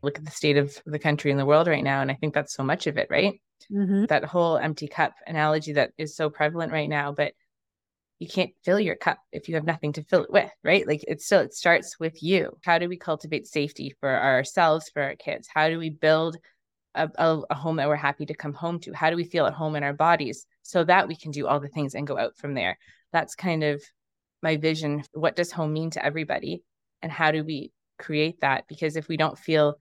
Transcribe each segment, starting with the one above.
Look at the state of the country and the world right now. And I think that's so much of it, right? Mm-hmm. That whole empty cup analogy that is so prevalent right now, but you can't fill your cup if you have nothing to fill it with, right? Like it starts with you. How do we cultivate safety for ourselves, for our kids? How do we build a home that we're happy to come home to? How do we feel at home in our bodies so that we can do all the things and go out from there? That's kind of my vision. What does home mean to everybody? And how do we create that? Because if we don't feel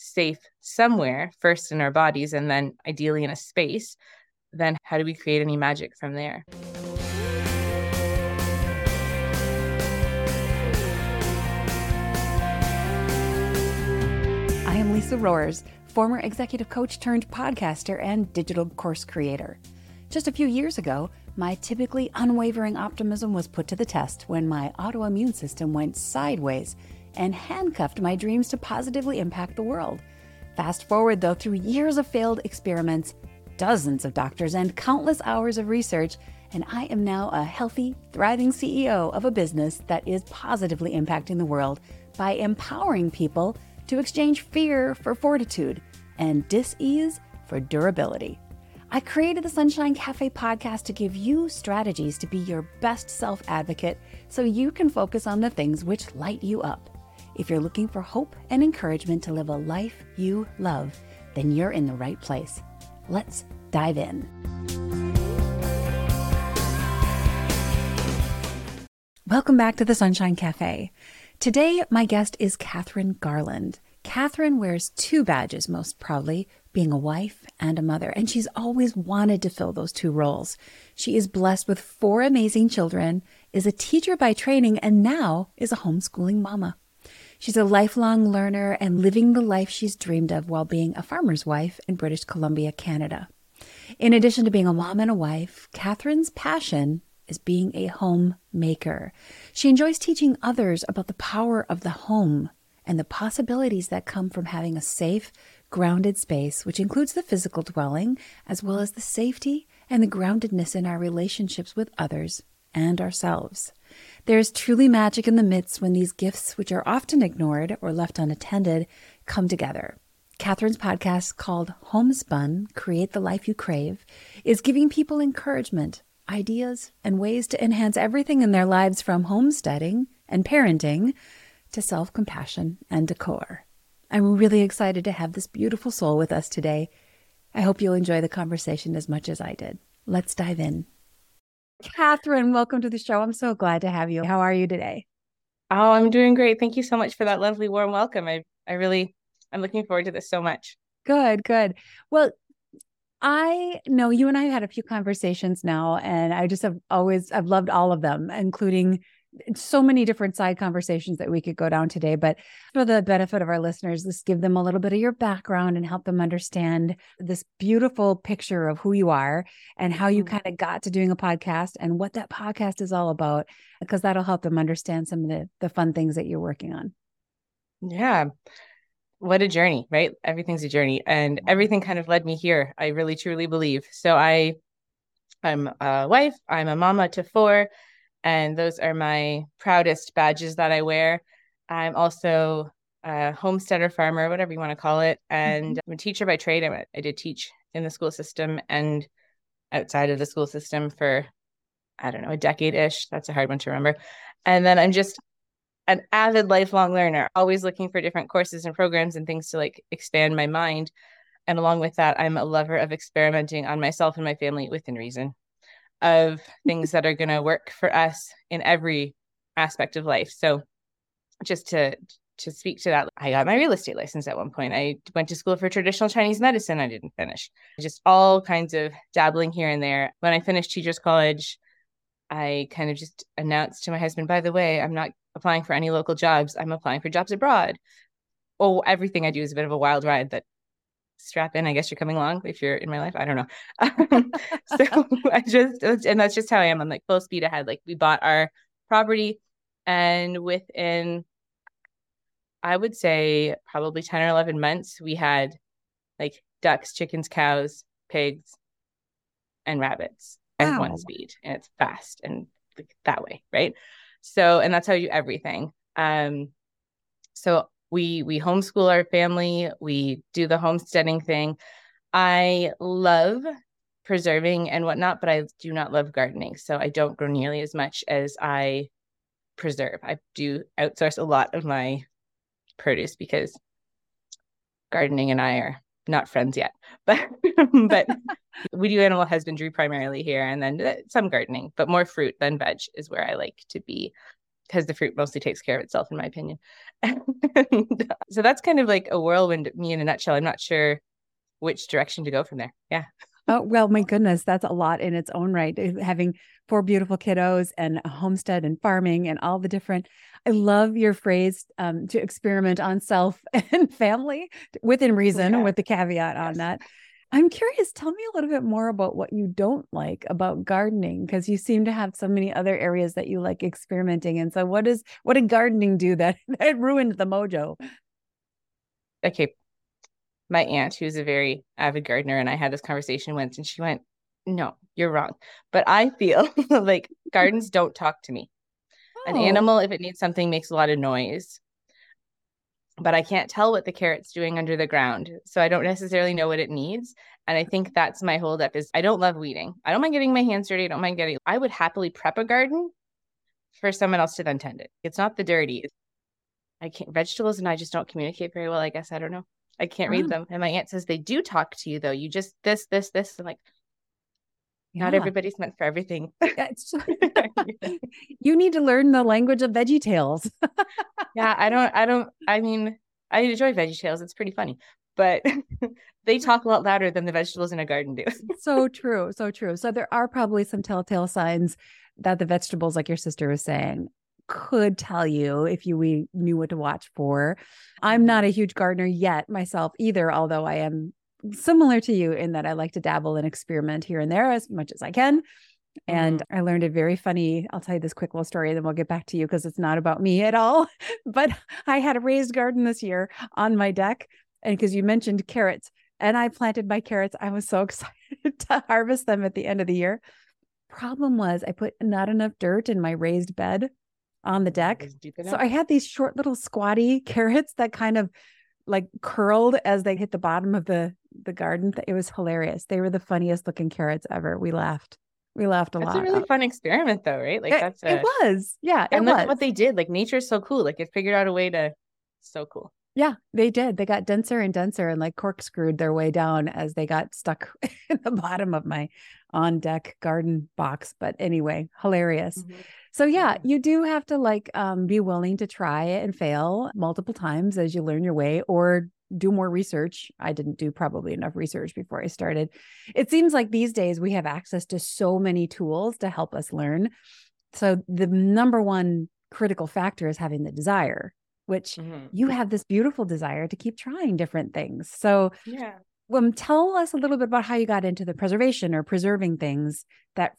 safe somewhere, first in our bodies, and then ideally in a space, then how do we create any magic from there? I am Lisa Rohrs, former executive coach turned podcaster and digital course creator. Just a few years ago, my typically unwavering optimism was put to the test when my autoimmune system went sideways and handcuffed my dreams to positively impact the world. Fast forward, though, through years of failed experiments, dozens of doctors, and countless hours of research, and I am now a healthy, thriving CEO of a business that is positively impacting the world by empowering people to exchange fear for fortitude and dis-ease for durability. I created the Sunshine Cafe podcast to give you strategies to be your best self-advocate so you can focus on the things which light you up. If you're looking for hope and encouragement to live a life you love, then you're in the right place. Let's dive in. Welcome back to the Sunshine Cafe. Today, my guest is Kathryn Garland. Kathryn wears two badges most proudly, being a wife and a mother, and she's always wanted to fill those two roles. She is blessed with four amazing children, is a teacher by training, and now is a homeschooling mama. She's a lifelong learner and living the life she's dreamed of while being a farmer's wife in British Columbia, Canada. In addition to being a mom and a wife, Kathryn's passion is being a homemaker. She enjoys teaching others about the power of the home and the possibilities that come from having a safe, grounded space, which includes the physical dwelling, as well as the safety and the groundedness in our relationships with others and ourselves. There is truly magic in the midst when these gifts, which are often ignored or left unattended, come together. Kathryn's podcast, called Homespun, Create the Life You Crave, is giving people encouragement, ideas, and ways to enhance everything in their lives, from homesteading and parenting to self-compassion and decor. I'm really excited to have this beautiful soul with us today. I hope you'll enjoy the conversation as much as I did. Let's dive in. Kathryn, welcome to the show. I'm so glad to have you. How are you today? Oh, I'm doing great. Thank you so much for that lovely, warm welcome. I'm looking forward to this so much. Good. Well, I know you and I have had a few conversations now, and I just have I've loved all of them, including so many different side conversations that we could go down today. But for the benefit of our listeners, let's give them a little bit of your background and help them understand this beautiful picture of who you are and how you kind of got to doing a podcast and what that podcast is all about, because that'll help them understand some of the fun things that you're working on. Yeah. What a journey, right? Everything's a journey, and everything kind of led me here. I really, truly believe. So I'm a wife, I'm a mama to four, and those are my proudest badges that I wear. I'm also a homesteader, farmer, whatever you want to call it. And I'm a teacher by trade. I did teach in the school system and outside of the school system for, I don't know, a decade-ish. That's a hard one to remember. And then I'm just an avid lifelong learner, always looking for different courses and programs and things to like expand my mind. And along with that, I'm a lover of experimenting on myself and my family within reason, of things that are going to work for us in every aspect of life. So just to speak to that, I got my real estate license at one point. I went to school for traditional Chinese medicine. I didn't finish. Just all kinds of dabbling here and there. When I finished teacher's college, I kind of just announced to my husband, by the way, I'm not applying for any local jobs. I'm applying for jobs abroad. Oh, everything I do is a bit of a wild ride. That strap in, I guess you're coming along if you're in my life. I don't know. And that's just how I am. I'm like full speed ahead. Like we bought our property, and within, I would say probably 10 or 11 months, we had like ducks, chickens, cows, pigs, and rabbits at one speed. And it's fast and like that way. Right. So, and that's how you do everything. So We homeschool our family. We do the homesteading thing. I love preserving and whatnot, but I do not love gardening. So I don't grow nearly as much as I preserve. I do outsource a lot of my produce because gardening and I are not friends yet, but we do animal husbandry primarily here, and then some gardening, but more fruit than veg is where I like to be, because the fruit mostly takes care of itself, in my opinion. And so that's kind of like a whirlwind, me in a nutshell. I'm not sure which direction to go from there. Yeah. Oh, well, my goodness, that's a lot in its own right. Having four beautiful kiddos and a homestead and farming and all the different, I love your phrase to experiment on self and family within reason, yeah, with the caveat, yes, on that. I'm curious, tell me a little bit more about what you don't like about gardening, because you seem to have so many other areas that you like experimenting. And so what did gardening do that ruined the mojo? Okay. My aunt, who's a very avid gardener, and I had this conversation once, and she went, "No, you're wrong." But I feel like gardens don't talk to me. Oh. An animal, if it needs something, makes a lot of noise. But I can't tell what the carrot's doing under the ground. So I don't necessarily know what it needs. And I think that's my holdup is I don't love weeding. I don't mind getting my hands dirty. I would happily prep a garden for someone else to then tend it. It's not the dirty. Vegetables and I just don't communicate very well, I guess. I don't know. I can't read them. And my aunt says, they do talk to you though. You just this. I'm like, not everybody's meant for everything. You need to learn the language of Veggie Tales. Yeah, I enjoy Veggie Tales. It's pretty funny, but they talk a lot louder than the vegetables in a garden do. So true. So there are probably some telltale signs that the vegetables, like your sister was saying, could tell you if we knew what to watch for. I'm not a huge gardener yet myself either, although I am similar to you in that I like to dabble and experiment here and there as much as I can. And I learned a very funny, I'll tell you this quick little story, and then we'll get back to you because it's not about me at all. But I had a raised garden this year on my deck. And because you mentioned carrots, and I planted my carrots, I was so excited to harvest them at the end of the year. Problem was, I put not enough dirt in my raised bed on the deck. So I had these short little squatty carrots that kind of like curled as they hit the bottom of the garden. It was hilarious. They were the funniest looking carrots ever. We laughed a lot. It's a really fun experiment though, right? Like it was. Yeah. And look at what they did. Like nature's so cool. Like it figured out a way to, so cool. Yeah, they did. They got denser and denser and like corkscrewed their way down as they got stuck in the bottom of my on deck garden box. But anyway, hilarious. Mm-hmm. So yeah, you do have to like be willing to try it and fail multiple times as you learn your way or do more research. I didn't do probably enough research before I started. It seems like these days we have access to so many tools to help us learn. So the number one critical factor is having the desire, which you have this beautiful desire to keep trying different things. So tell us a little bit about how you got into the preservation or preserving things that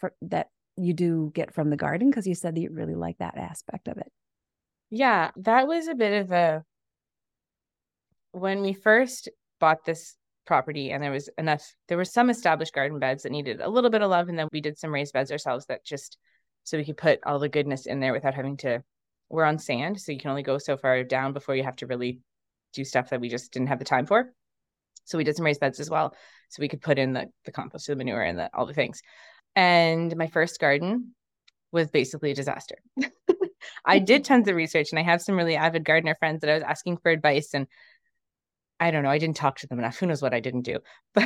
you do get from the garden, because you said that you really like that aspect of it. Yeah, that was a bit of when we first bought this property and there were some established garden beds that needed a little bit of love. And then we did some raised beds ourselves that just, so we could put all the goodness in there without having to. We're on sand, so you can only go so far down before you have to really do stuff that we just didn't have the time for. So we did some raised beds as well, so we could put in the compost, the manure, and all the things. And my first garden was basically a disaster. I did tons of research, and I have some really avid gardener friends that I was asking for advice, and I don't know, I didn't talk to them enough. Who knows what I didn't do? But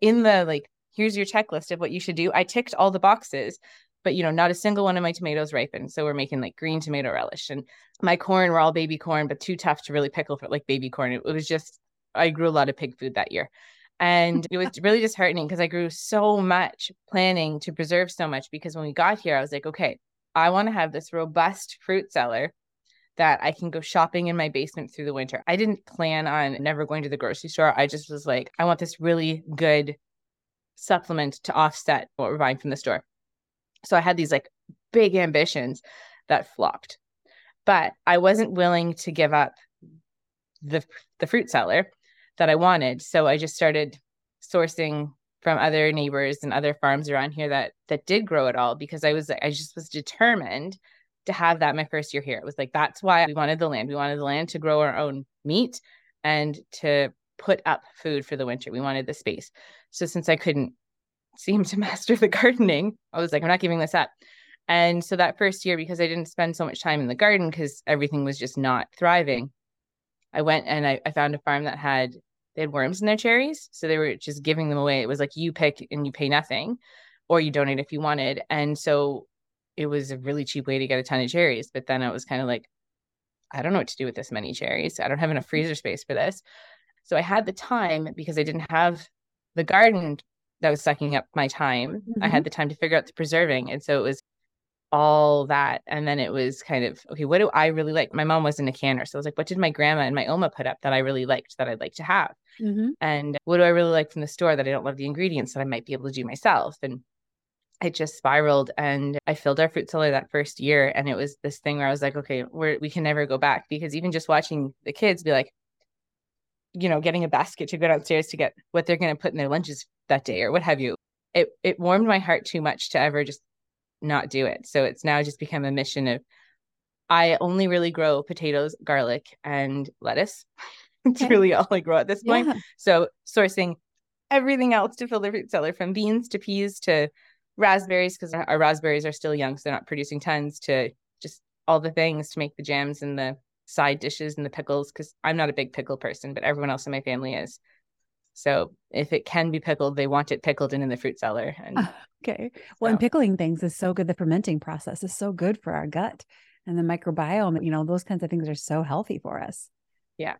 in the here's your checklist of what you should do, I ticked all the boxes. But, not a single one of my tomatoes ripened. So we're making green tomato relish, and my corn were all baby corn, but too tough to really pickle for baby corn. It was just, I grew a lot of pig food that year. And it was really disheartening because I grew so much planning to preserve so much, because when we got here, I was like, okay, I want to have this robust fruit cellar that I can go shopping in my basement through the winter. I didn't plan on never going to the grocery store. I just was like, I want this really good supplement to offset what we're buying from the store. So I had these big ambitions that flopped, but I wasn't willing to give up the fruit cellar that I wanted. So I just started sourcing from other neighbors and other farms around here that did grow it all, because I just was determined to have that my first year here. It was like, that's why we wanted the land. We wanted the land to grow our own meat and to put up food for the winter. We wanted the space. So since I couldn't seem to master the gardening, I was like, I'm not giving this up. And so that first year, because I didn't spend so much time in the garden because everything was just not thriving, I went and I found a farm that they had worms in their cherries. So they were just giving them away. It was like, you pick and you pay nothing, or you donate if you wanted. And so it was a really cheap way to get a ton of cherries. But then I was kind of like, I don't know what to do with this many cherries. I don't have enough freezer space for this. So I had the time because I didn't have the garden that was sucking up my time. Mm-hmm. I had the time to figure out the preserving. And so it was all that. And then it was kind of, okay, what do I really like? My mom wasn't a canner. So I was like, what did my grandma and my Oma put up that I really liked that I'd like to have? Mm-hmm. And what do I really like from the store that I don't love the ingredients that I might be able to do myself? And it just spiraled. And I filled our fruit cellar that first year. And it was this thing where I was like, okay, we can never go back, because even just watching the kids be like, you know, getting a basket to go downstairs to get what they're going to put in their lunches that day or what have you, it warmed my heart too much to ever just not do it. So it's now just become a mission of, I only really grow potatoes, garlic, and lettuce. It's really all I grow at this point. Yeah. So sourcing everything else to fill the fruit cellar, from beans to peas to raspberries, because our raspberries are still young, so they're not producing tons, to just all the things to make the jams and the side dishes and the pickles, because I'm not a big pickle person, but everyone else in my family is. So if it can be pickled, they want it pickled in the fruit cellar. And okay. Well, so. And pickling things is so good. The fermenting process is so good for our gut and the microbiome, you know, those kinds of things are so healthy for us. Yeah.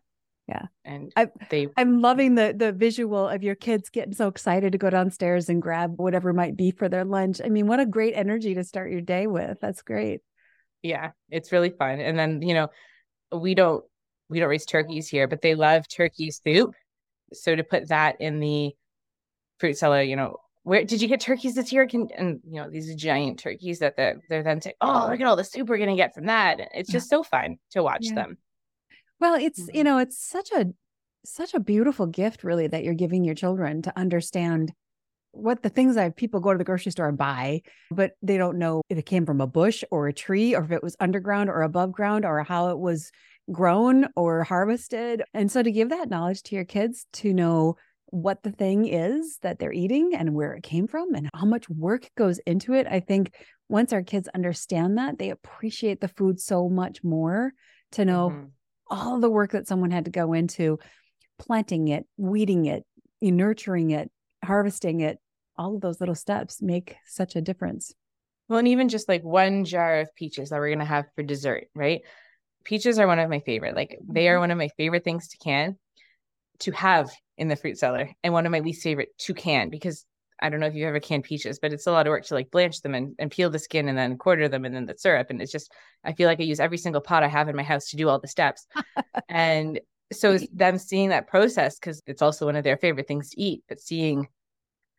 Yeah. And I'm loving the visual of your kids getting so excited to go downstairs and grab whatever might be for their lunch. I mean, what a great energy to start your day with. That's great. Yeah. It's really fun. And then, you know, we don't raise turkeys here, but they love turkey soup. So to put that in the fruit cellar, you know, where did you get turkeys this year? And you know, these giant turkeys that they're then saying, oh, look at all the soup we're going to get from that. It's just so fun to watch them. Well, it's, you know, it's such a beautiful gift really that you're giving your children, to understand what the things that people go to the grocery store and buy, but they don't know if it came from a bush or a tree, or if it was underground or above ground, or how it was grown or harvested. And so to give that knowledge to your kids, to know what the thing is that they're eating and where it came from and how much work goes into it. I think once our kids understand that, they appreciate the food so much more, to know all the work that someone had to go into planting it, weeding it, nurturing it, harvesting it. All of those little steps make such a difference. Well, and even just like one jar of peaches that we're going to have for dessert, right? Peaches are one of my favorite. Like, they are one of my favorite things to have in the fruit cellar, and one of my least favorite to can, because I don't know if you've ever canned peaches, but it's a lot of work to like blanch them and peel the skin and then quarter them and then the syrup. And it's just, I feel like I use every single pot I have in my house to do all the steps. And so them seeing that process, because it's also one of their favorite things to eat, but seeing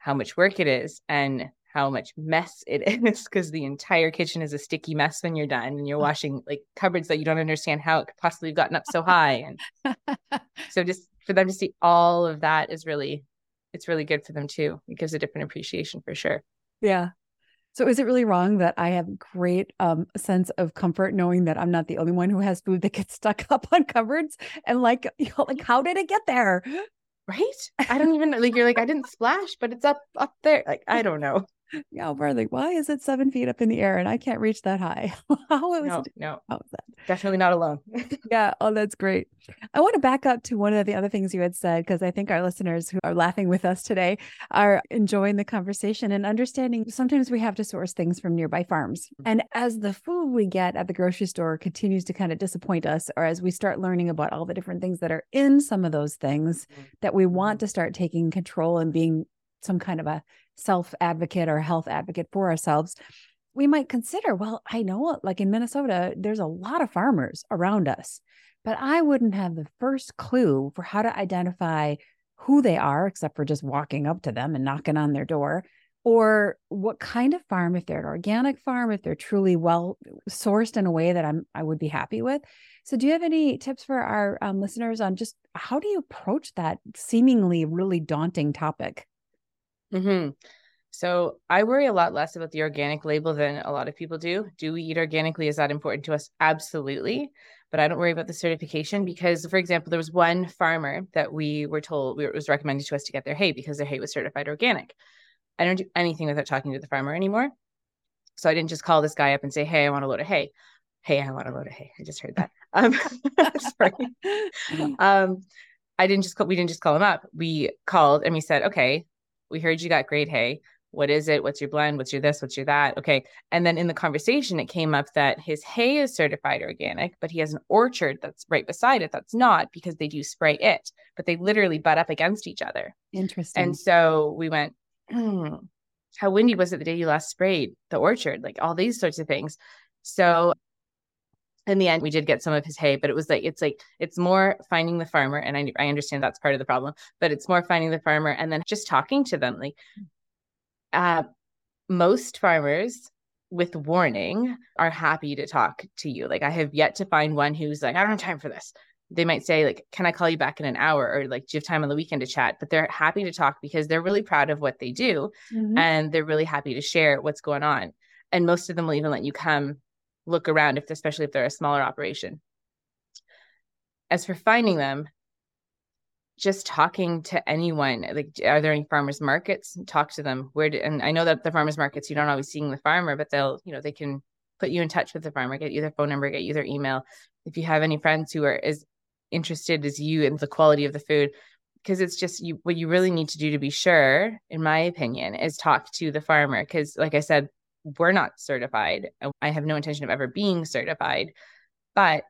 how much work it is and how much mess it is, because the entire kitchen is a sticky mess when you're done, and you're washing like cupboards that you don't understand how it could possibly have gotten up so high. And so just for them to see all of that is really, it's really good for them too. It gives a different appreciation for sure. Yeah. So is it really wrong that I have great sense of comfort knowing that I'm not the only one who has food that gets stuck up on cupboards? And like, you know, like, how did it get there? Right? I don't even like, you're like, I didn't splash, but it's up there. Like, I don't know. Yeah, we're like, why is it 7 feet up in the air and I can't reach that high? Definitely not alone. Yeah. Oh, that's great. I want to back up to one of the other things you had said, because I think our listeners who are laughing with us today are enjoying the conversation and understanding sometimes we have to source things from nearby farms. And as the food we get at the grocery store continues to kind of disappoint us, or as we start learning about all the different things that are in some of those things, that we want to start taking control and being some kind of a self-advocate or health advocate for ourselves, we might consider, well, I know like in Minnesota, there's a lot of farmers around us, but I wouldn't have the first clue for how to identify who they are, except for just walking up to them and knocking on their door, or what kind of farm, if they're an organic farm, if they're truly well sourced in a way that I would be happy with. So do you have any tips for our listeners on just how do you approach that seemingly really daunting topic? Mm-hmm. So I worry a lot less about the organic label than a lot of people do. Do we eat organically? Is that important to us? Absolutely. But I don't worry about the certification because, for example, there was one farmer that we were told it was recommended to us to get their hay because their hay was certified organic. I don't do anything without talking to the farmer anymore. So I didn't just call this guy up and say, hey, I want a load of hay. Hey, I want a load of hay. I just heard that. Sorry. We didn't just call him up. We called and we said, okay, we heard you got great hay. What is it? What's your blend? What's your this? What's your that? Okay. And then in the conversation, it came up that his hay is certified organic, but he has an orchard that's right beside it that's not, because they do spray it, but they literally butt up against each other. Interesting. And so we went, how windy was it the day you last sprayed the orchard? Like all these sorts of things. So in the end, we did get some of his hay, but it was like, it's more finding the farmer. And I understand that's part of the problem, but it's more finding the farmer and then just talking to them. Like, most farmers with warning are happy to talk to you. Like I have yet to find one who's like, I don't have time for this. They might say like, can I call you back in an hour? Or like, do you have time on the weekend to chat? But they're happy to talk because they're really proud of what they do. Mm-hmm. And they're really happy to share what's going on. And most of them will even let you come look around, especially if they're a smaller operation. As for finding them, just talking to anyone, like, are there any farmers markets? Talk to them. And I know that the farmers markets, you don't always see the farmer, but they can put you in touch with the farmer, get you their phone number, get you their email. If you have any friends who are as interested as you in the quality of the food, because it's just what you really need to do to be sure, in my opinion, is talk to the farmer. Because like I said, we're not certified. I have no intention of ever being certified, but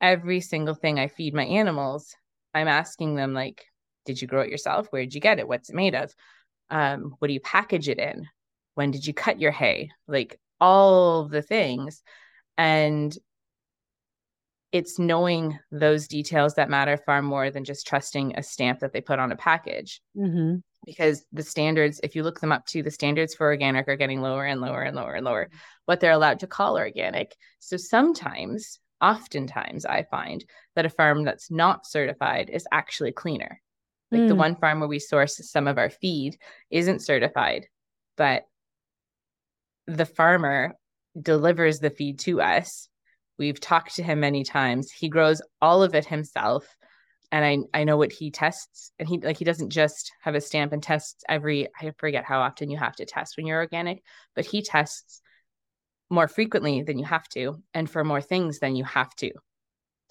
every single thing I feed my animals, I'm asking them, like, did you grow it yourself? Where did you get it? What's it made of? What do you package it in? When did you cut your hay? Like all the things. And it's knowing those details that matter far more than just trusting a stamp that they put on a package. Mm-hmm. Because the standards, if you look them up too, the standards for organic are getting lower and lower and lower and lower, what they're allowed to call organic. So oftentimes I find that a farm that's not certified is actually cleaner. Like the one farm where we source some of our feed isn't certified, but the farmer delivers the feed to us. We've talked to him many times. He grows all of it himself. And I know what he tests, and he doesn't just have a stamp and tests I forget how often you have to test when you're organic, but he tests more frequently than you have to, and for more things than you have to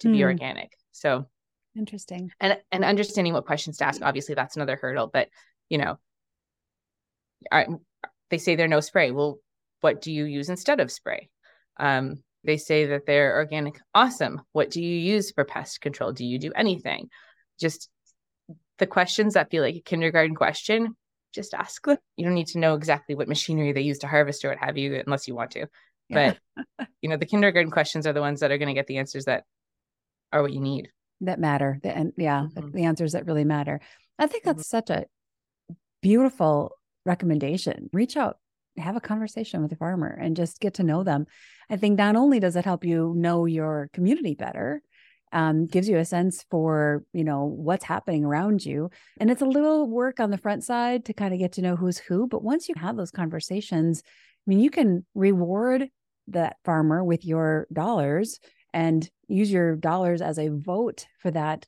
be organic. So interesting. And understanding what questions to ask, obviously that's another hurdle, but they say they're no spray. Well, what do you use instead of spray? They say that they're organic. Awesome. What do you use for pest control? Do you do anything? Just the questions that feel like a kindergarten question, just ask them. You don't need to know exactly what machinery they use to harvest or what have you, unless you want to. Yeah. But, the kindergarten questions are the ones that are going to get the answers that are what you need. That matter. The answers that really matter. I think that's such a beautiful recommendation. Reach out. Have a conversation with a farmer and just get to know them. I think not only does it help you know your community better, gives you a sense for, what's happening around you. And it's a little work on the front side to kind of get to know who's who. But once you have those conversations, you can reward that farmer with your dollars and use your dollars as a vote for that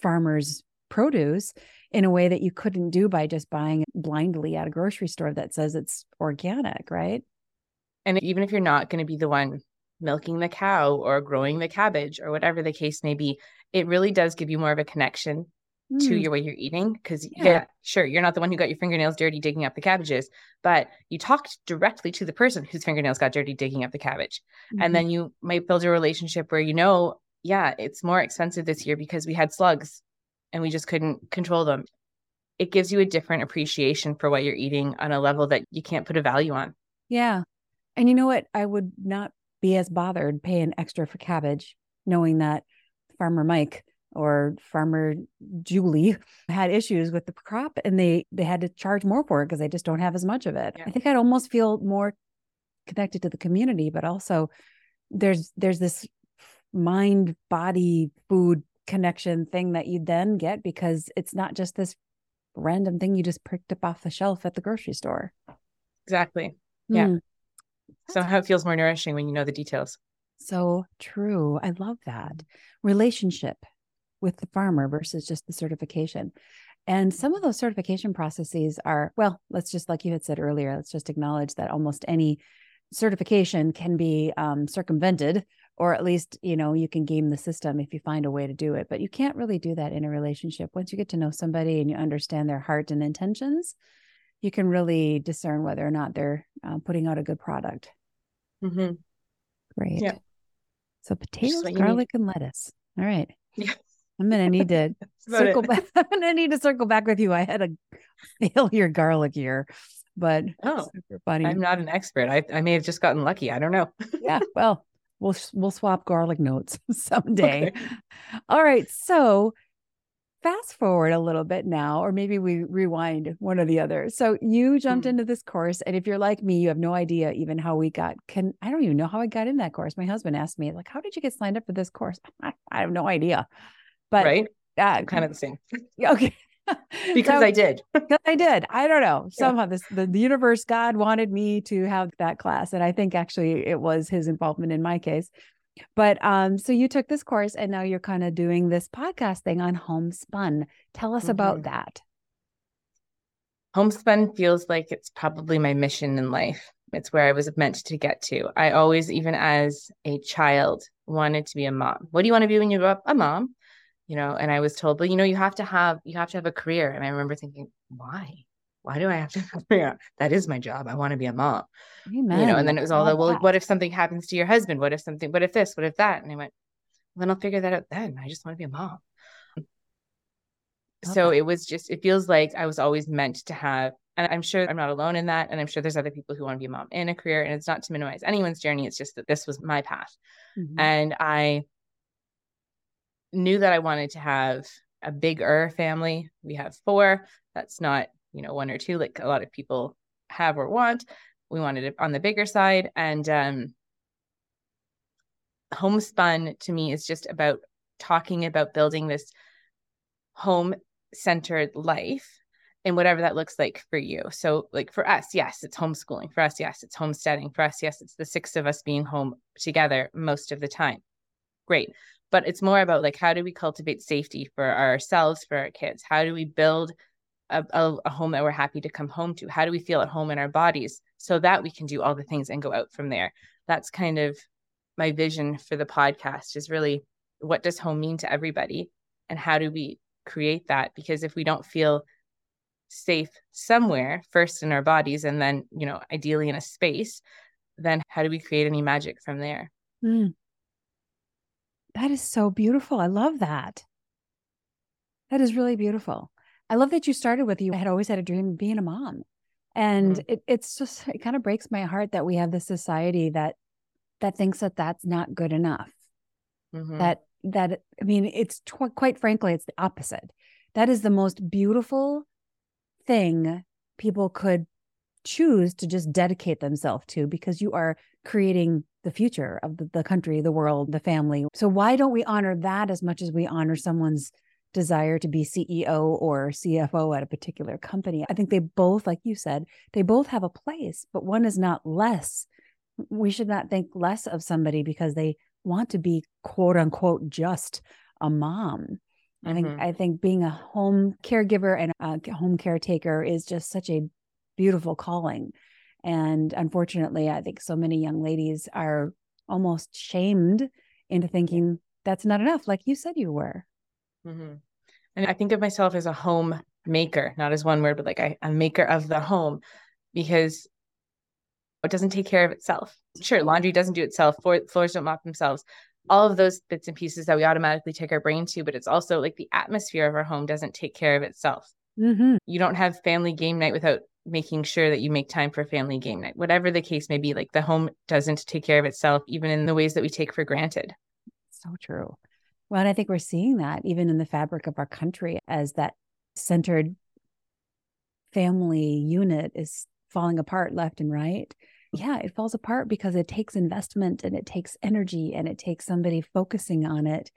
farmer's produce in a way that you couldn't do by just buying blindly at a grocery store that says it's organic, right? And even if you're not going to be the one milking the cow or growing the cabbage or whatever the case may be, it really does give you more of a connection to your way you're eating. Because sure, you're not the one who got your fingernails dirty digging up the cabbages, but you talked directly to the person whose fingernails got dirty digging up the cabbage. Mm-hmm. And then you might build a relationship where, it's more expensive this year because we had slugs and we just couldn't control them. It gives you a different appreciation for what you're eating on a level that you can't put a value on. Yeah. And you know what? I would not be as bothered paying extra for cabbage, knowing that Farmer Mike or Farmer Julie had issues with the crop and they had to charge more for it because they just don't have as much of it. Yeah. I think I'd almost feel more connected to the community, but also there's this mind, body, food connection thing that you then get because it's not just this random thing you just picked up off the shelf at the grocery store. Exactly. Yeah. So how it feels more nourishing when you know the details. So true. I love that relationship with the farmer versus just the certification. And some of those certification processes are, well, let's just, like you had said earlier, let's just acknowledge that almost any certification can be circumvented, or at least, you know, you can game the system if you find a way to do it, but you can't really do that in a relationship. Once you get to know somebody and you understand their heart and intentions, you can really discern whether or not they're putting out a good product. Mm-hmm. Great. Yep. So potatoes, garlic, and lettuce. All right. Yeah. I'm going to need to circle back. I'm going to need to circle back with you. I had a failure garlic year, but super funny. I'm not an expert. I may have just gotten lucky. I don't know. Yeah. Well, we'll swap garlic notes someday. Okay. All right. So fast forward a little bit now, or maybe we rewind one or the other. So you jumped into this course, and if you're like me, you have no idea even how we got, I don't even know how I got in that course. My husband asked me, like, how did you get signed up for this course? I have no idea. But right. Kind of the same. Okay. Because I did. I don't know. Somehow the universe, God wanted me to have that class. And I think actually it was his involvement in my case. But so you took this course, and now you're kind of doing this podcast thing on Homespun. Tell us about that. Homespun feels like it's probably my mission in life. It's where I was meant to get to. I always, even as a child, wanted to be a mom. What do you want to be when you grow up? A mom. You know, and I was told, well, you know, you have to have a career. And I remember thinking, why do I have to have a career? That is my job. I want to be a mom. Amen. You know, and then it was all the, well, what if something happens to your husband? What if this, what if that? And I went, well, then I'll figure that out then. I just want to be a mom. Okay. So it feels like I was always meant to have, and I'm sure I'm not alone in that. And I'm sure there's other people who want to be a mom in a career, and it's not to minimize anyone's journey. It's just that this was my path. Mm-hmm. And I knew that I wanted to have a bigger family. We have 4. That's not, you know, 1 or 2, like a lot of people have or want. We wanted it on the bigger side. And Homespun to me is just about talking about building this home-centered life, and whatever that looks like for you. So like for us, yes, it's homeschooling. For us, yes, it's homesteading. For us, yes, it's the 6 of us being home together most of the time. Great. But it's more about like, how do we cultivate safety for ourselves, for our kids? How do we build a home that we're happy to come home to? How do we feel at home in our bodies so that we can do all the things and go out from there? That's kind of my vision for the podcast, is really, what does home mean to everybody? And how do we create that? Because if we don't feel safe somewhere, first in our bodies, and then, you know, ideally in a space, then how do we create any magic from there? Mm. That is so beautiful. I love that. That is really beautiful. I love that you started with, you had always had a dream of being a mom. And it's just, it kind of breaks my heart that we have this society that thinks that that's not good enough. Mm-hmm. That, I mean, it's quite frankly, it's the opposite. That is the most beautiful thing people could choose to just dedicate themselves to, because you are creating the future of the country, the world, the family. So why don't we honor that as much as we honor someone's desire to be CEO or CFO at a particular company? I think they both, like you said, they both have a place, but one is not less. We should not think less of somebody because they want to be, quote unquote, just a mom. Mm-hmm. I think being a home caregiver and a home caretaker is just such a beautiful calling. And unfortunately, I think so many young ladies are almost shamed into thinking that's not enough, like you said you were. Mm-hmm. And I think of myself as a home maker, not as one word, but like a maker of the home, because it doesn't take care of itself. Sure, laundry doesn't do itself, floors don't mop themselves, all of those bits and pieces that we automatically take our brain to, but it's also like the atmosphere of our home doesn't take care of itself. Mm-hmm. You don't have family game night without making sure that you make time for family game night, whatever the case may be. Like the home doesn't take care of itself, even in the ways that we take for granted. So true. Well, and I think we're seeing that even in the fabric of our country, as that centered family unit is falling apart left and right. Yeah, it falls apart because it takes investment, and it takes energy, and it takes somebody focusing on it.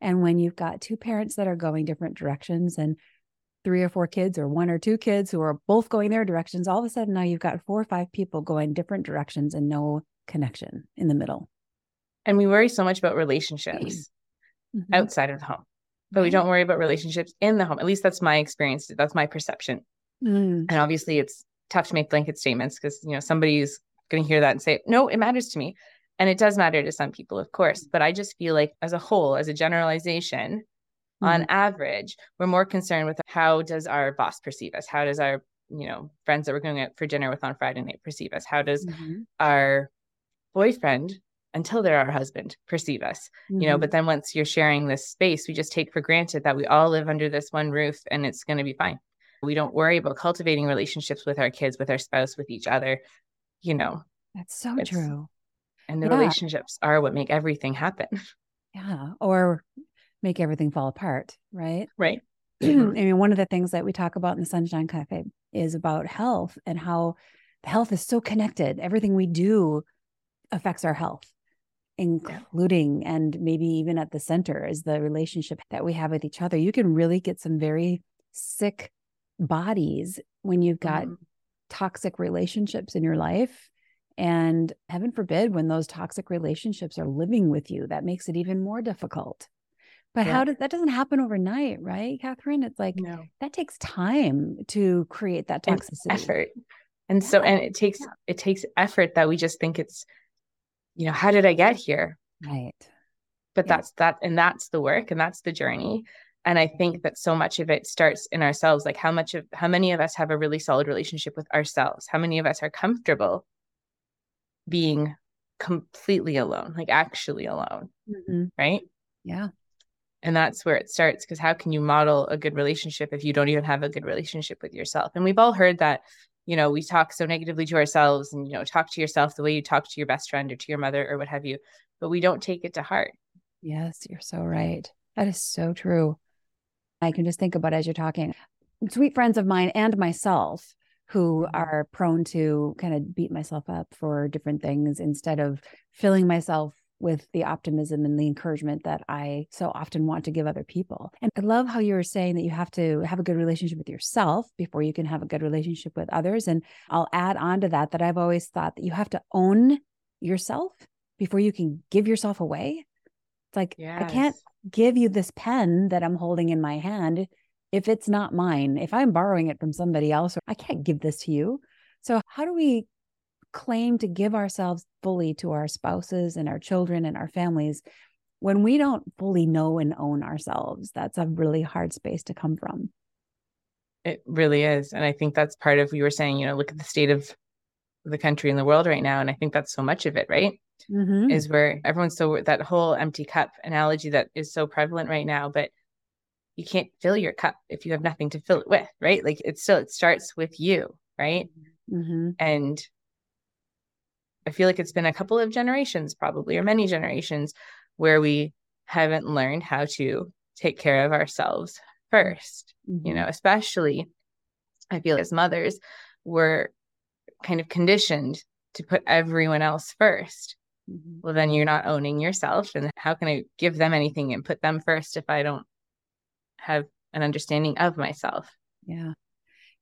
And when you've got two parents that are going different directions, and three or four kids or one or two kids who are both going their directions, all of a sudden now you've got 4 or 5 people going different directions and no connection in the middle. And we worry so much about relationships mm-hmm. outside of the home, but we don't worry about relationships in the home. At least that's my experience. That's my perception. Mm. And obviously it's tough to make blanket statements because, you know, somebody's going to hear that and say, no, it matters to me. And it does matter to some people, of course, but I just feel like as a whole, as a generalization, mm-hmm. on average, we're more concerned with how does our boss perceive us? How does our, you know, friends that we're going out for dinner with on Friday night perceive us? How does mm-hmm. our boyfriend, until they're our husband, perceive us? Mm-hmm. You know, but then once you're sharing this space, we just take for granted that we all live under this one roof and it's going to be fine. We don't worry about cultivating relationships with our kids, with our spouse, with each other, you know. That's so true. And the yeah. relationships are what make everything happen. Yeah. Or make everything fall apart. Right. Right. I mean, one of the things that we talk about in the Sunshine Cafe is about health and how health is so connected. Everything we do affects our health, including, and maybe even at the center is the relationship that we have with each other. You can really get some very sick bodies when you've got mm-hmm. toxic relationships in your life. And heaven forbid when those toxic relationships are living with you, that makes it even more difficult. But yeah. That doesn't happen overnight, right, Kathryn? It's like no. that takes time to create that toxicity. And effort. And yeah. so, and it takes effort that we just think it's, you know, how did I get here? Right. But yeah. that's the work and that's the journey. And I think that so much of it starts in ourselves. Like how many of us have a really solid relationship with ourselves? How many of us are comfortable being completely alone, like actually alone, mm-hmm. right? Yeah. And that's where it starts, because how can you model a good relationship if you don't even have a good relationship with yourself? And we've all heard that, you know, we talk so negatively to ourselves and, you know, talk to yourself the way you talk to your best friend or to your mother or what have you, but we don't take it to heart. Yes, you're so right. That is so true. I can just think about as you're talking, sweet friends of mine and myself who are prone to kind of beat myself up for different things instead of filling myself with the optimism and the encouragement that I so often want to give other people. And I love how you were saying that you have to have a good relationship with yourself before you can have a good relationship with others. And I'll add on to that I've always thought that you have to own yourself before you can give yourself away. It's like, yes. I can't give you this pen that I'm holding in my hand if it's not mine, if I'm borrowing it from somebody else, I can't give this to you. So how do we claim to give ourselves fully to our spouses and our children and our families when we don't fully know and own ourselves? That's a really hard space to come from. It really is. And I think that's part of, you were saying, you know, look at the state of the country and the world right now. And I think that's so much of it, right? Mm-hmm. Is where everyone's so, that whole empty cup analogy that is so prevalent right now, but you can't fill your cup if you have nothing to fill it with, right? Like it starts with you, right? Mm-hmm. And I feel like it's been a couple of generations probably, or many generations, where we haven't learned how to take care of ourselves first, mm-hmm. you know, especially I feel as mothers, we're kind of conditioned to put everyone else first. Mm-hmm. Well, then you're not owning yourself. And how can I give them anything and put them first if I don't have an understanding of myself? Yeah.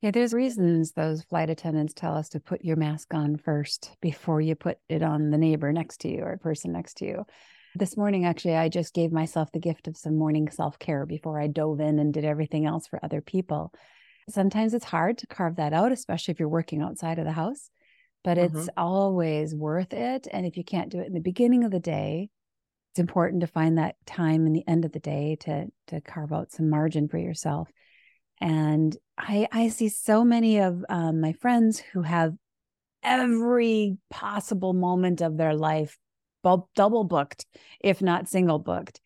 Yeah. There's reasons those flight attendants tell us to put your mask on first before you put it on the neighbor next to you or person next to you. This morning, actually, I just gave myself the gift of some morning self-care before I dove in and did everything else for other people. Sometimes it's hard to carve that out, especially if you're working outside of the house, but mm-hmm. it's always worth it. And if you can't do it in the beginning of the day, it's important to find that time in the end of the day to carve out some margin for yourself. And I see so many of my friends who have every possible moment of their life double booked, if not single booked.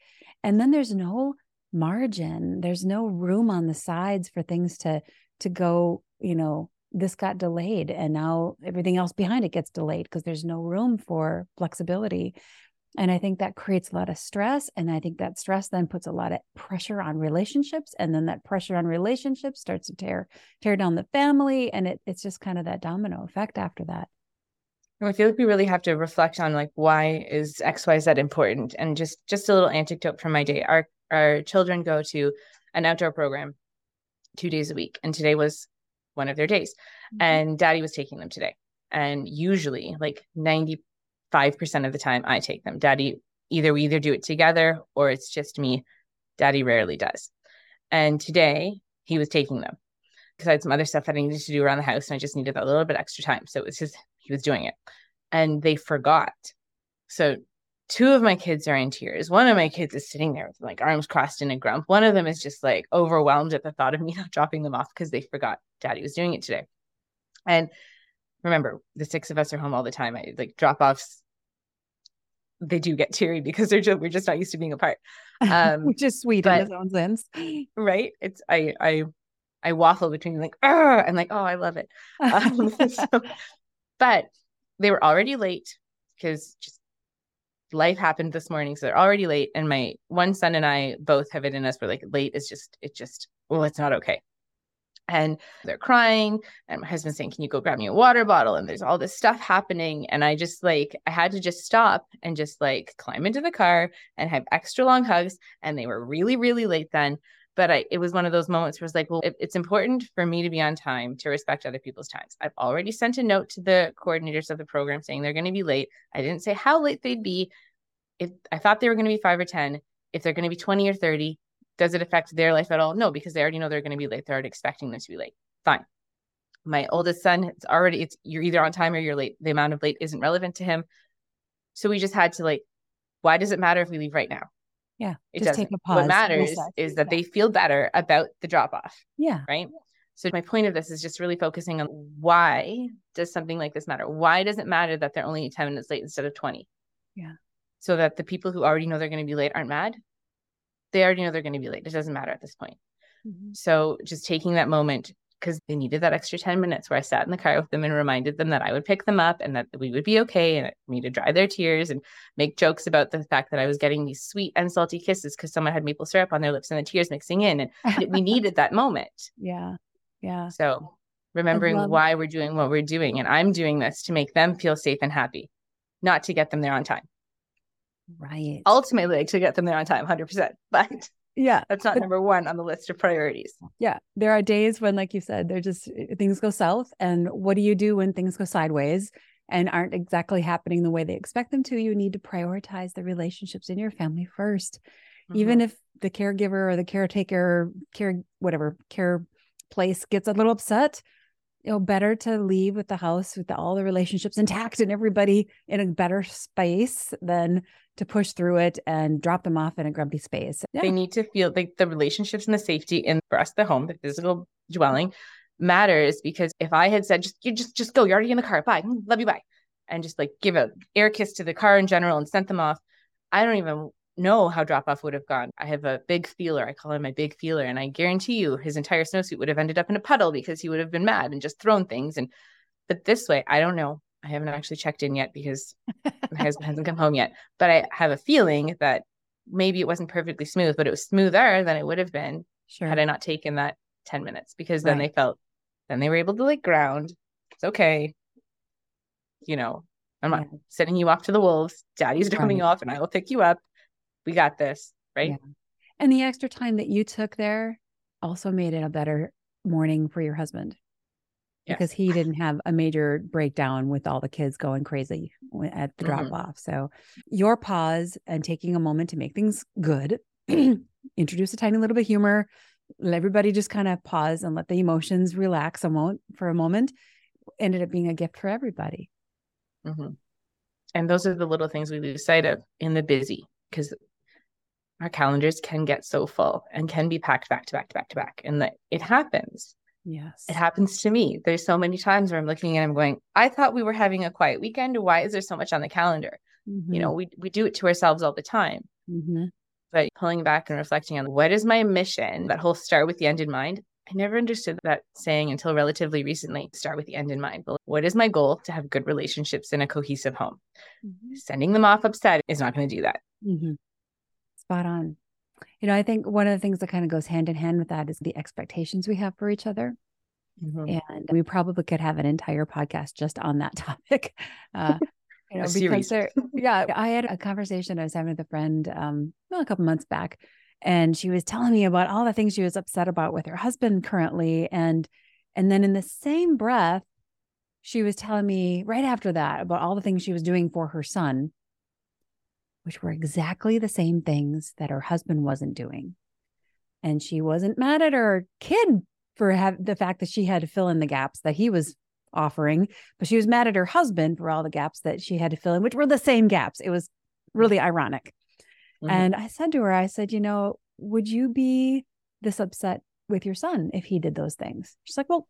And then there's no margin. There's no room on the sides for things to go, you know, this got delayed and now everything else behind it gets delayed because there's no room for flexibility. And I think that creates a lot of stress. And I think that stress then puts a lot of pressure on relationships. And then that pressure on relationships starts to tear down the family. And it's just kind of that domino effect after that. And I feel like we really have to reflect on like, why is X, Y, Z important? And just a little anecdote from my day. Our children go to an outdoor program 2 days a week. And today was one of their days. Mm-hmm. And Daddy was taking them today. And usually like 95% of the time I take them. Daddy, we either do it together or it's just me. Daddy rarely does. And today he was taking them because I had some other stuff that I needed to do around the house. And I just needed that little bit extra time. So it was just, he was doing it and they forgot. So two of my kids are in tears. One of my kids is sitting there with like arms crossed in a grump. One of them is just like overwhelmed at the thought of me not dropping them off because they forgot Daddy was doing it today. And remember, the six of us are home all the time. I like drop-offs. They do get teary because we're just not used to being apart. Which is sweet in its own sense, right? It's I waffle between like and like, oh, I love it. But they were already late because just life happened this morning, so they're already late. And my one son and I both have it in us. We're like, late is it's not okay. And they're crying and my husband's saying, can you go grab me a water bottle? And there's all this stuff happening. And I had to just stop and just like climb into the car and have extra long hugs. And they were really, really late then. But it was one of those moments where it's like, well, it's important for me to be on time, to respect other people's times. I've already sent a note to the coordinators of the program saying they're going to be late. I didn't say how late they'd be. If I thought they were going to be 5 or 10, if they're going to be 20 or 30, does it affect their life at all? No, because they already know they're going to be late. They're already expecting them to be late. Fine. My oldest son, you're either on time or you're late. The amount of late isn't relevant to him. So we just had to why does it matter if we leave right now? Yeah. It doesn't. Take a pause. What matters is that they feel better about the drop off. Yeah. Right. So my point of this is just really focusing on why does something like this matter? Why does it matter that they're only 10 minutes late instead of 20? Yeah. So that the people who already know they're going to be late aren't mad. They already know they're going to be late. It doesn't matter at this point. Mm-hmm. So just taking that moment, because they needed that extra 10 minutes where I sat in the car with them and reminded them that I would pick them up and that we would be okay, and me to dry their tears and make jokes about the fact that I was getting these sweet and salty kisses because someone had maple syrup on their lips and the tears mixing in. And we needed that moment. Yeah. Yeah. So remembering why we're doing what we're doing. And I'm doing this to make them feel safe and happy, not to get them there on time. Right. Ultimately, to get them there on time, 100%. But yeah, that's not number one on the list of priorities. Yeah. There are days when, like you said, they're just things go south. And what do you do when things go sideways and aren't exactly happening the way they expect them to? You need to prioritize the relationships in your family first. Mm-hmm. Even if the caregiver or the caretaker, care place gets a little upset, better to leave with the house with all the relationships intact and everybody in a better space than to push through it and drop them off in a grumpy space. Yeah. They need to feel like the relationships and the safety in for us, the home, the physical dwelling matters, because if I had said, just go, you're already in the car. Bye. Love you. Bye. And just give an air kiss to the car in general and sent them off. I don't even know how drop off would have gone. I have a big feeler. I call him my big feeler. And I guarantee you his entire snowsuit would have ended up in a puddle because he would have been mad and just thrown things. But this way, I don't know. I haven't actually checked in yet because my husband hasn't come home yet, but I have a feeling that maybe it wasn't perfectly smooth, but it was smoother than it would have been had I not taken that 10 minutes, because then they were able to ground. It's okay. I'm not sending you off to the wolves. Daddy's dropping you off and I will pick you up. We got this, right? Yeah. And the extra time that you took there also made it a better morning for your husband, because he didn't have a major breakdown with all the kids going crazy at the drop off. So your pause and taking a moment to make things good, introduce a tiny little bit of humor, let everybody just kind of pause and let the emotions relax for a moment, ended up being a gift for everybody. Mm-hmm. And those are the little things we lose sight of in the busy, because our calendars can get so full and can be packed back to back to back to back. And it happens. Yes. It happens to me. There's so many times where I'm looking and I'm going, I thought we were having a quiet weekend. Why is there so much on the calendar? Mm-hmm. We do it to ourselves all the time. Mm-hmm. But pulling back and reflecting on what is my mission, that whole start with the end in mind. I never understood that saying until relatively recently, start with the end in mind. But what is my goal? To have good relationships in a cohesive home. Mm-hmm. Sending them off upset is not going to do that. Mm-hmm. Spot on. I think one of the things that kind of goes hand in hand with that is the expectations we have for each other. Mm-hmm. And we probably could have an entire podcast just on that topic. I had a conversation I was having with a friend a couple months back, And she was telling me about all the things she was upset about with her husband currently. And then in the same breath, she was telling me right after that about all the things she was doing for her son, which were exactly the same things that her husband wasn't doing. And she wasn't mad at her kid for the fact that she had to fill in the gaps that he was offering, but she was mad at her husband for all the gaps that she had to fill in, which were the same gaps. It was really ironic. Mm-hmm. And I said to her, I said, you know, would you be this upset with your son if he did those things? She's like, well,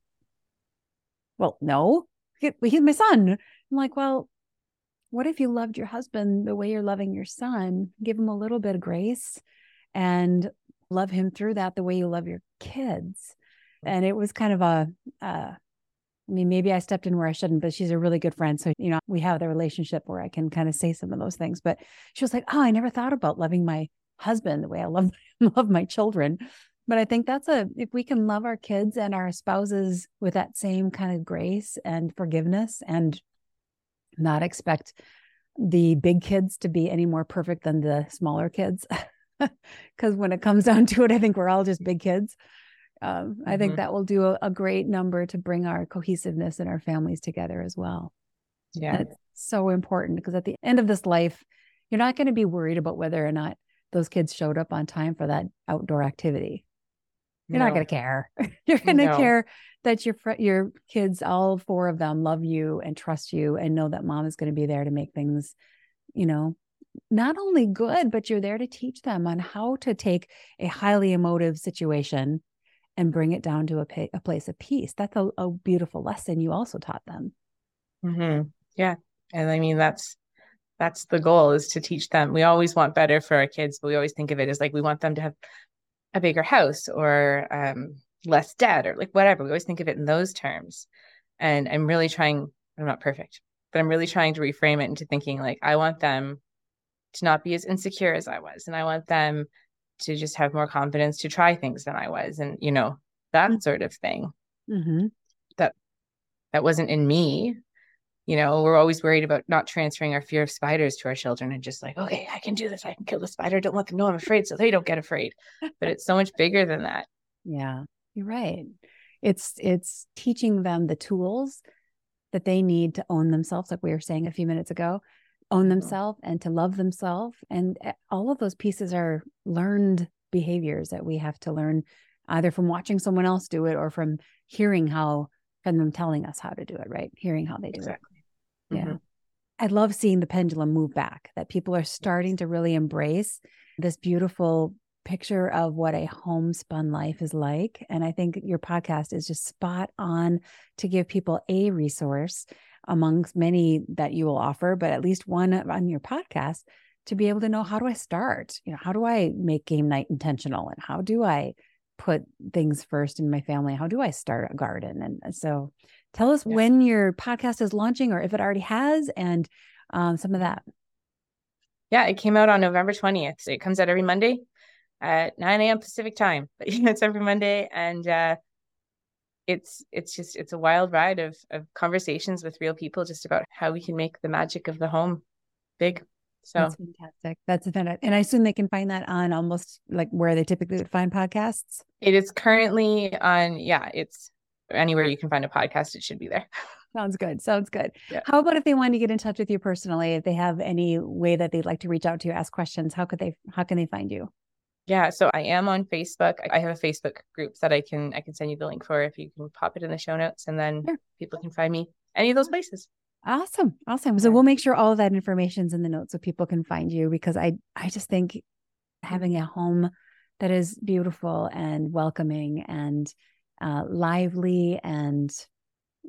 no, he's my son. I'm like, well, what if you loved your husband the way you're loving your son? Give him a little bit of grace and love him through that the way you love your kids. And it was kind of maybe I stepped in where I shouldn't, but she's a really good friend. So, you know, we have the relationship where I can kind of say some of those things. But she was like, oh, I never thought about loving my husband the way I love my children. But I think if we can love our kids and our spouses with that same kind of grace and forgiveness and not expect the big kids to be any more perfect than the smaller kids. Because when it comes down to it, I think we're all just big kids. I think that will do a great number to bring our cohesiveness and our families together as well. Yeah. And it's so important because at the end of this life, you're not going to be worried about whether or not those kids showed up on time for that outdoor activity. You're not going to care. You're going to care that your kids, all four of them, love you and trust you and know that mom is going to be there to make things, you know, not only good, but you're there to teach them on how to take a highly emotive situation and bring it down to a place of peace. That's a beautiful lesson you also taught them. Mm-hmm. Yeah. And I mean, that's the goal, is to teach them. We always want better for our kids, but we always think of it as like, we want them to have a bigger house or less debt or like whatever. We always think of it in those terms. And I'm not perfect, but I'm really trying to reframe it into thinking like, I want them to not be as insecure as I was. And I want them to just have more confidence to try things than I was. And, you know, that sort of thing. Mm-hmm. That wasn't in me. You know, we're always worried about not transferring our fear of spiders to our children and just like, okay, I can do this. I can kill the spider. Don't let them know I'm afraid so they don't get afraid. But it's so much bigger than that. Yeah, you're right. It's teaching them the tools that they need to own themselves, like we were saying a few minutes ago, own themselves and to love themselves. And all of those pieces are learned behaviors that we have to learn either from watching someone else do it or from hearing from them telling us how to do it, right? Hearing how they do it. Yeah. Mm-hmm. I love seeing the pendulum move back, that people are starting to really embrace this beautiful picture of what a homespun life is like. And I think your podcast is just spot on to give people a resource amongst many that you will offer, but at least one on your podcast to be able to know, how do I start? You know, how do I make game night intentional? And how do I put things first in my family? How do I start a garden? And so tell us when your podcast is launching, or if it already has, and some of that. Yeah, it came out on November 20th. It comes out every Monday at 9 a.m. Pacific time, but you know, it's every Monday. And it's a wild ride of conversations with real people just about how we can make the magic of the home big. So that's fantastic. And I assume they can find that on almost like where they typically would find podcasts. It is currently on. Yeah. It's anywhere you can find a podcast. It should be there. Sounds good. Yeah. How about if they want to get in touch with you personally, if they have any way that they'd like to reach out to you, ask questions, how can they find you? Yeah. So I am on Facebook. I have a Facebook group that I can send you the link for if you can pop it in the show notes, and then people can find me any of those places. Awesome. So we'll make sure all of that information's in the notes so people can find you, because I just think having a home that is beautiful and welcoming and lively and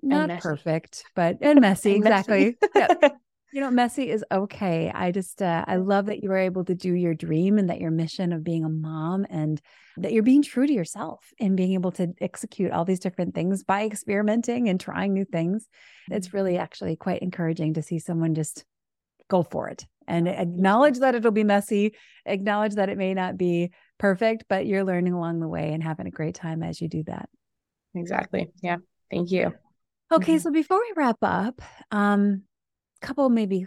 not perfect, but and messy. Exactly. Yep. You know, messy is okay. I just, I love that you were able to do your dream and that your mission of being a mom, and that you're being true to yourself and being able to execute all these different things by experimenting and trying new things. It's really actually quite encouraging to see someone just go for it and acknowledge that it'll be messy, acknowledge that it may not be perfect, but you're learning along the way and having a great time as you do that. Exactly. Yeah. Thank you. Okay. Mm-hmm. So before we wrap up,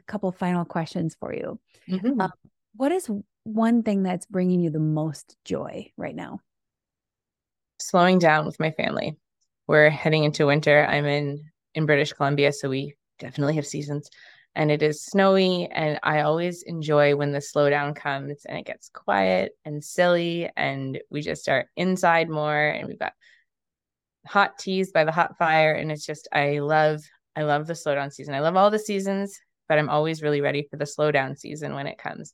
couple final questions for you. Mm-hmm. What is one thing that's bringing you the most joy right now? Slowing down with my family. We're heading into winter. I'm in British Columbia, so we definitely have seasons. And it is snowy, and I always enjoy when the slowdown comes and it gets quiet and silly, and we just are inside more, and we've got hot teas by the hot fire. And it's just, I love the slowdown season. I love all the seasons, but I'm always really ready for the slowdown season when it comes.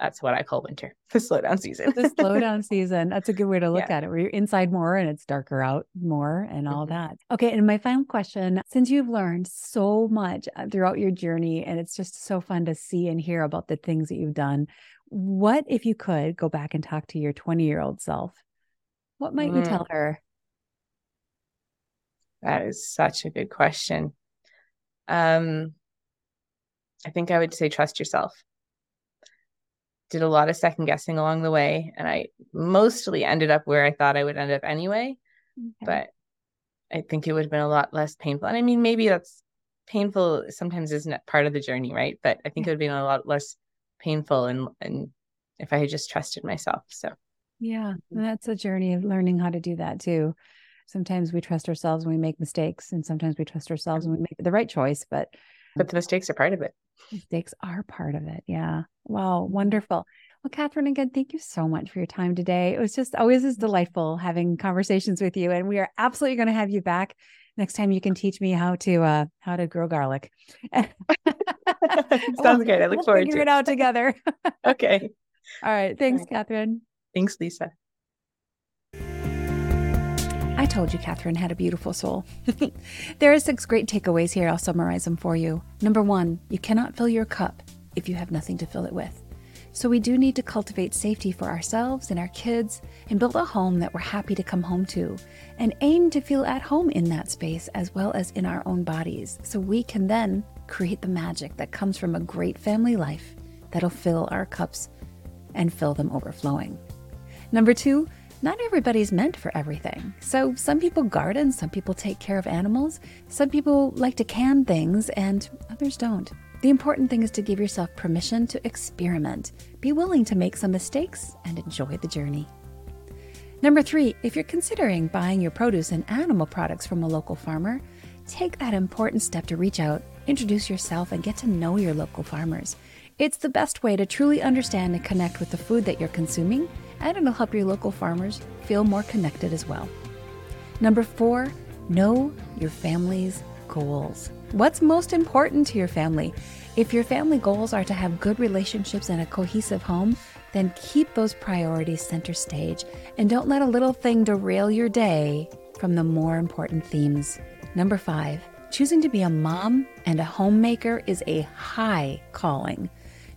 That's what I call winter, the slowdown season. The slowdown season. That's a good way to look at it, where you're inside more and it's darker out more and all that. Okay. And my final question, since you've learned so much throughout your journey, and it's just so fun to see and hear about the things that you've done, what if you could go back and talk to your 20-year-old self? What might you tell her? That is such a good question. I think I would say trust yourself. Did a lot of second guessing along the way, and I mostly ended up where I thought I would end up anyway, but I think it would have been a lot less painful. And I mean, maybe that's painful sometimes, isn't it, part of the journey, right? But I think it would have been a lot less painful and if I had just trusted myself. So yeah, that's a journey of learning how to do that too. Sometimes we trust ourselves when we make mistakes, and sometimes we trust ourselves when we make the right choice, but the mistakes are part of it. Mistakes are part of it. Yeah. Wow. Wonderful. Well, Kathryn, again, thank you so much for your time today. It was just always as delightful having conversations with you, and we are absolutely going to have you back next time. You can teach me how to grow garlic. Sounds good. I look forward to figure it out together. Okay. All right. Thanks, Kathryn. Thanks, Lisa. I told you Kathryn had a beautiful soul. There are 6 great takeaways here. I'll summarize them for you. Number 1, you cannot fill your cup if you have nothing to fill it with. So we do need to cultivate safety for ourselves and our kids, and build a home that we're happy to come home to, and aim to feel at home in that space as well as in our own bodies. So we can then create the magic that comes from a great family life that'll fill our cups and fill them overflowing. Number 2, not everybody's meant for everything. So some people garden, some people take care of animals, some people like to can things, and others don't. The important thing is to give yourself permission to experiment. Be willing to make some mistakes and enjoy the journey. Number 3, if you're considering buying your produce and animal products from a local farmer, take that important step to reach out, introduce yourself, and get to know your local farmers. It's the best way to truly understand and connect with the food that you're consuming, and it'll help your local farmers feel more connected as well. Number 4, know your family's goals. What's most important to your family? If your family goals are to have good relationships and a cohesive home, then keep those priorities center stage, and don't let a little thing derail your day from the more important themes. Number 5, choosing to be a mom and a homemaker is a high calling.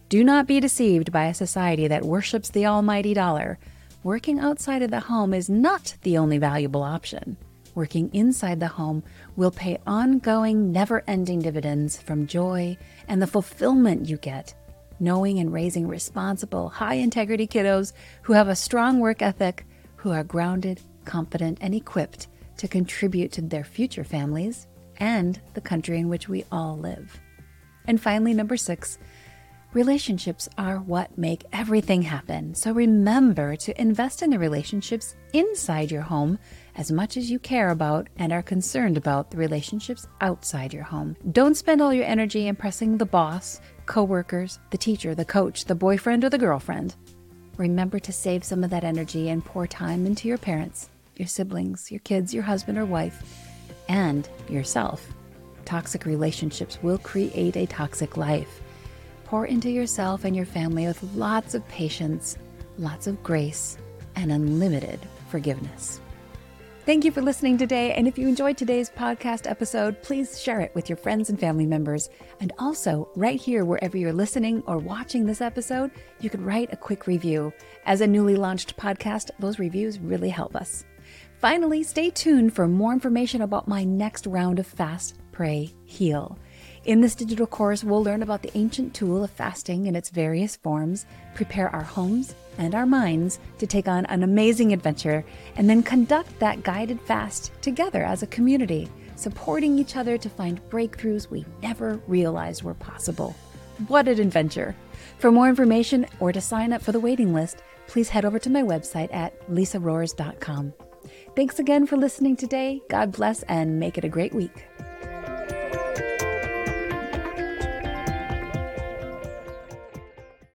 Do not be deceived by a society that worships the almighty dollar. Working outside of the home is not the only valuable option. Working inside the home will pay ongoing, never-ending dividends from joy and the fulfillment you get, knowing and raising responsible, high-integrity kiddos who have a strong work ethic, who are grounded, confident, and equipped to contribute to their future families and the country in which we all live. And finally, number 6, relationships are what make everything happen. So remember to invest in the relationships inside your home as much as you care about and are concerned about the relationships outside your home. Don't spend all your energy impressing the boss, coworkers, the teacher, the coach, the boyfriend, or the girlfriend. Remember to save some of that energy and pour time into your parents, your siblings, your kids, your husband or wife, and yourself. Toxic relationships will create a toxic life. Pour into yourself and your family with lots of patience, lots of grace, and unlimited forgiveness. Thank you for listening today. And if you enjoyed today's podcast episode, please share it with your friends and family members. And also right here, wherever you're listening or watching this episode, you could write a quick review. As a newly launched podcast, those reviews really help us. Finally, stay tuned for more information about my next round of Fast, Pray, Heal. In this digital course, we'll learn about the ancient tool of fasting in its various forms, prepare our homes and our minds to take on an amazing adventure, and then conduct that guided fast together as a community, supporting each other to find breakthroughs we never realized were possible. What an adventure. For more information or to sign up for the waiting list, please head over to my website at lisarohrs.com. Thanks again for listening today. God bless and make it a great week.